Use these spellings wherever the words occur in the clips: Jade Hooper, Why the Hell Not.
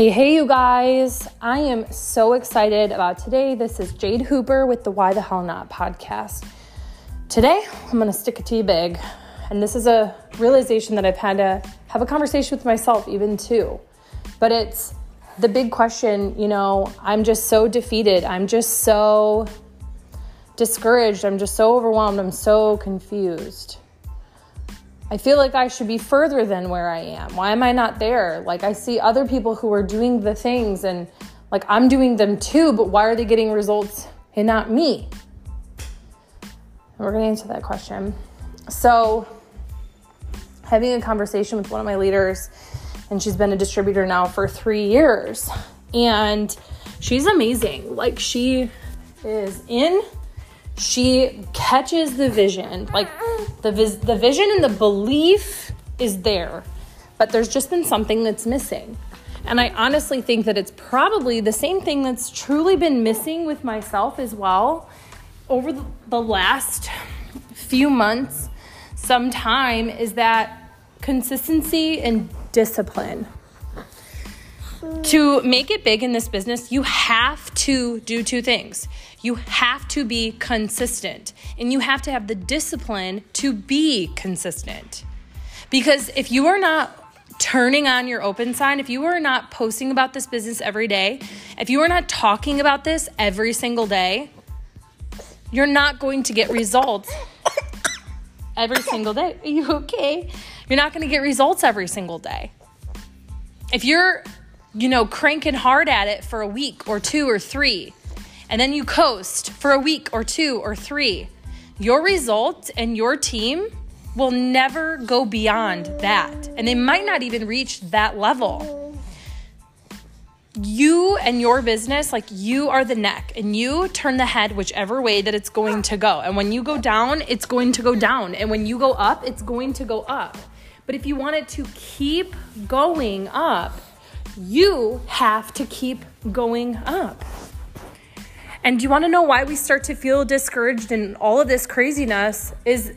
Hey, you guys. I am so excited about today. This is Jade Hooper with the Why the Hell Not podcast. Today, I'm going to stick it to you big. And this is a realization that I've had to have a conversation with myself even too. But it's the big question, I'm just so defeated. I'm just so discouraged. I'm just so overwhelmed. I'm so confused. I feel like I should be further than where I am. Why am I not there? Like, I see other people who are doing the things and like I'm doing them too, but why are they getting results and not me? And we're going to answer that question. So having a conversation with one of my leaders, and she's been a distributor now for 3 years, and she's amazing. Like, she catches the vision. Like the vision and the belief is there, but there's just been something that's missing. And I honestly think that it's probably the same thing that's truly been missing with myself as well over the last few months, sometime, is that consistency and discipline. To make it big in this business, you have to do two things. You have to be consistent, and you have to have the discipline to be consistent. Because if you are not turning on your open sign, if you are not posting about this business every day, if you are not talking about this every single day, you're not going to get results every single day. Are you okay? You're not going to get results every single day. If you're cranking hard at it for a week or two or three, and then you coast for a week or two or three, your results and your team will never go beyond that. And they might not even reach that level. You and your business, like, you are the neck, and you turn the head whichever way that it's going to go. And when you go down, it's going to go down. And when you go up, it's going to go up. But if you want it to keep going up, you have to keep going up. And you want to know why we start to feel discouraged and all of this craziness is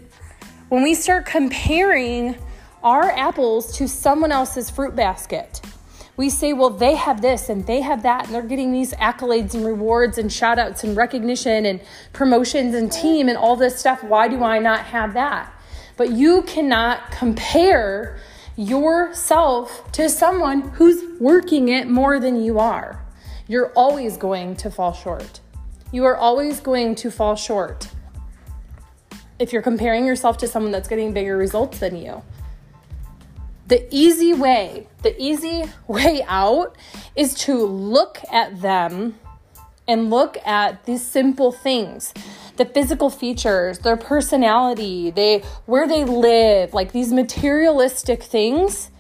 when we start comparing our apples to someone else's fruit basket. We say, well, they have this and they have that, and they're getting these accolades and rewards and shout outs and recognition and promotions and team and all this stuff. Why do I not have that? But you cannot compare yourself to someone who's working it more than you are. You're always going to fall short. You are always going to fall short if you're comparing yourself to someone that's getting bigger results than you. The easy way out is to look at them and look at these simple things. The physical features, their personality, where they live, like these materialistic things,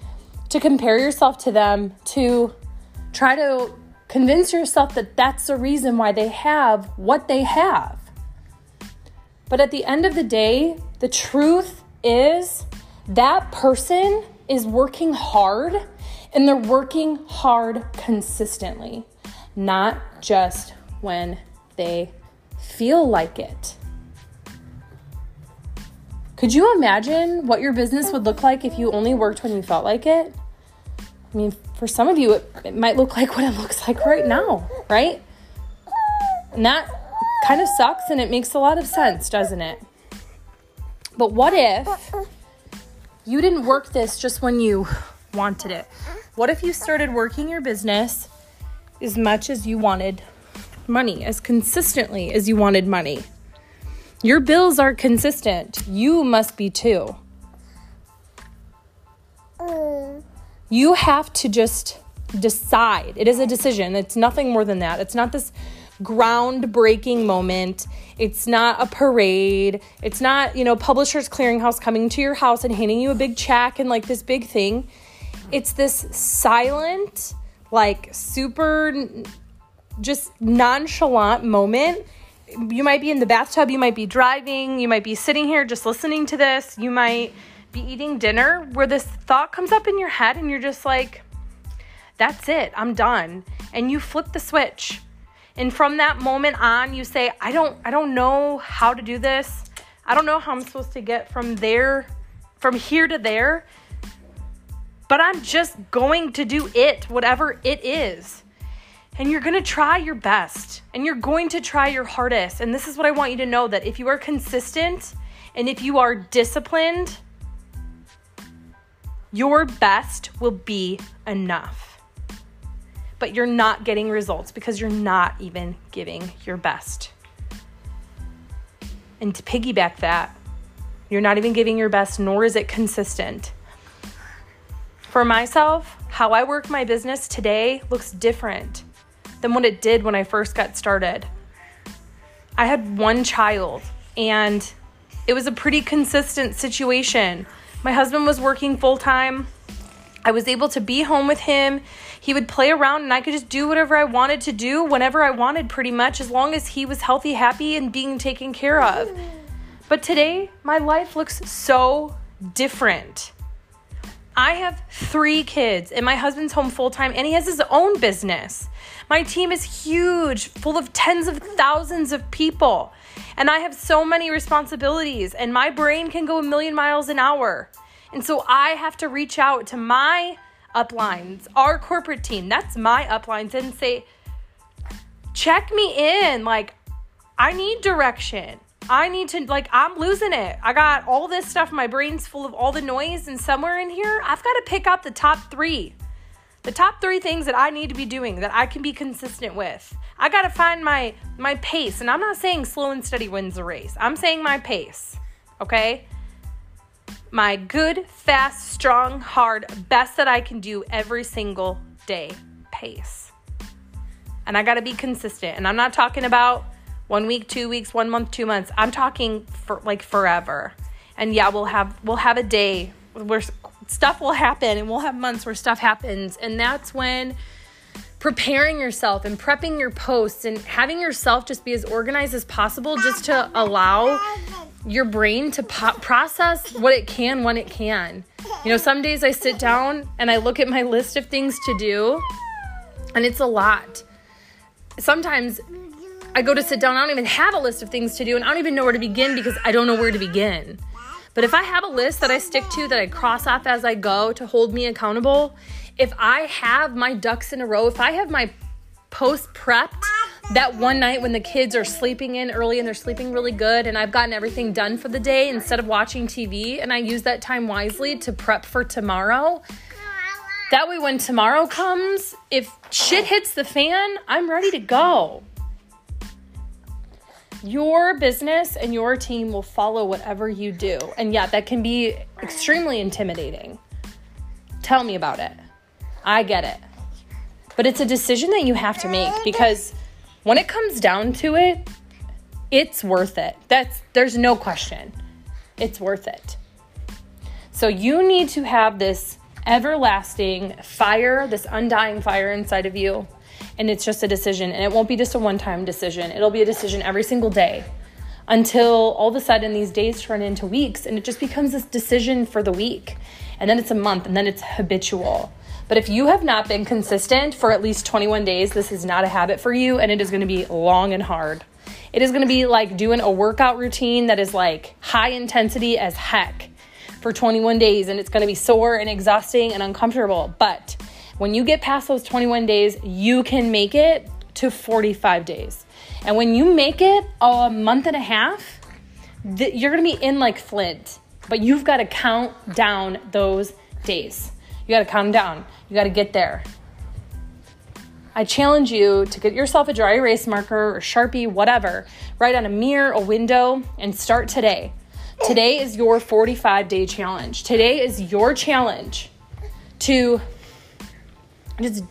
to compare yourself to them, to try to convince yourself that that's the reason why they have what they have. But at the end of the day, the truth is that person is working hard, and they're working hard consistently, not just when they feel like it. Could you imagine what your business would look like if you only worked when you felt like it? I mean, for some of you, it might look like what it looks like right now, right? And that kind of sucks, and it makes a lot of sense, doesn't it? But what if you didn't work this just when you wanted it? What if you started working your business as much as you wanted money, as consistently as you wanted money? Your bills are consistent. You must be too. You have to just decide. It is a decision. It's nothing more than that. It's not this groundbreaking moment. It's not a parade. It's not, Publishers Clearinghouse coming to your house and handing you a big check and like this big thing. It's this silent, like super just nonchalant moment. You might be in the bathtub, you might be driving, you might be sitting here just listening to this, you might be eating dinner, where this thought comes up in your head and you're just like, that's it, I'm done. And you flip the switch. And from that moment on, you say, I don't know how to do this. I don't know how I'm supposed to get from here to there. but I'm just going to do it, whatever it is. And you're going to try your best, and you're going to try your hardest. And this is what I want you to know, that if you are consistent and if you are disciplined, your best will be enough. But you're not getting results because you're not even giving your best. And to piggyback that, you're not even giving your best, nor is it consistent. For myself, how I work my business today looks different than what it did when I first got started. I had one child, and it was a pretty consistent situation. My husband was working full-time. I was able to be home with him. He would play around, and I could just do whatever I wanted to do whenever I wanted, pretty much, as long as he was healthy, happy, and being taken care of. But today, my life looks so different. I have 3 kids, and my husband's home full-time, and he has his own business. My team is huge, full of tens of thousands of people, and I have so many responsibilities, and my brain can go a million miles an hour. And so I have to reach out to my uplines, our corporate team, that's my uplines, and say, check me in. Like, I need direction. I need to, like, I'm losing it. I got all this stuff. My brain's full of all the noise, and somewhere in here, I've got to pick out the top 3. The top 3 things that I need to be doing that I can be consistent with. I got to find my pace, and I'm not saying slow and steady wins the race. I'm saying my pace, okay? My good, fast, strong, hard, best that I can do every single day pace. And I got to be consistent. And I'm not talking about 1 week, 2 weeks, 1 month, 2 months. I'm talking for like forever. And yeah, we'll have a day where stuff will happen, and we'll have months where stuff happens. And that's when preparing yourself and prepping your posts and having yourself just be as organized as possible, just to allow your brain to process what it can when it can. You know, some days I sit down and I look at my list of things to do, and it's a lot. Sometimes I go to sit down, I don't even have a list of things to do, and I don't even know where to begin because I don't know where to begin. But if I have a list that I stick to, that I cross off as I go to hold me accountable, if I have my ducks in a row, if I have my post prepped that one night when the kids are sleeping in early and they're sleeping really good, and I've gotten everything done for the day instead of watching TV, and I use that time wisely to prep for tomorrow, that way when tomorrow comes, if shit hits the fan, I'm ready to go. Your business and your team will follow whatever you do. And yeah, that can be extremely intimidating. Tell me about it. I get it. But it's a decision that you have to make, because when it comes down to it, it's worth it. There's no question. It's worth it. So you need to have this everlasting fire, this undying fire inside of you. And it's just a decision, and it won't be just a one-time decision. It'll be a decision every single day until all of a sudden these days turn into weeks, and it just becomes this decision for the week. And then it's a month, and then it's habitual. But if you have not been consistent for at least 21 days, this is not a habit for you, and it is going to be long and hard. It is going to be like doing a workout routine that is like high intensity as heck for 21 days, and it's going to be sore and exhausting and uncomfortable. But when you get past those 21 days, you can make it to 45 days. And when you make it a month and a half, you're going to be in like Flint. But you've got to count down those days. You got to count them down. You got to get there. I challenge you to get yourself a dry erase marker or Sharpie, whatever. Write on a mirror, a window, and start today. Today is your 45-day challenge. Today is your challenge to just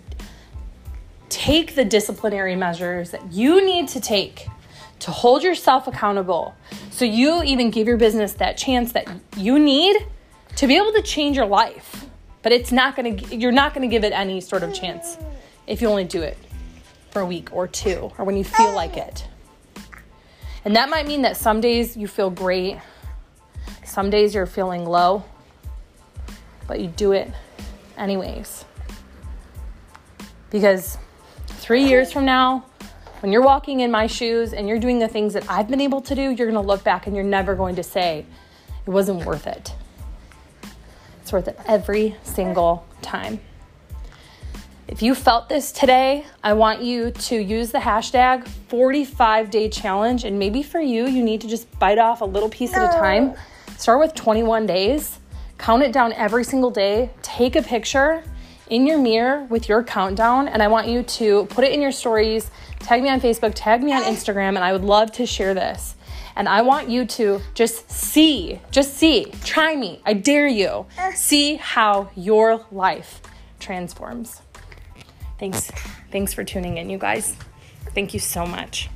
take the disciplinary measures that you need to take to hold yourself accountable, so you even give your business that chance that you need to be able to change your life. But you're not going to give it any sort of chance if you only do it for a week or 2, or when you feel like it. And that might mean that some days you feel great, some days you're feeling low, but you do it anyways. Because 3 years from now, when you're walking in my shoes and you're doing the things that I've been able to do, you're going to look back and you're never going to say, it wasn't worth it. It's It's worth it every single time. If you felt this today, I want you to use the hashtag 45-day challenge. And maybe for you, you need to just bite off a little piece at a time. Start with 21 days. Count it down every single day. Take a picture in your mirror with your countdown. And I want you to put it in your stories. Tag me on Facebook. Tag me on Instagram. And I would love to share this. And I want you to just see, try me. I dare you. See how your life transforms. Thanks for tuning in, you guys. Thank you so much.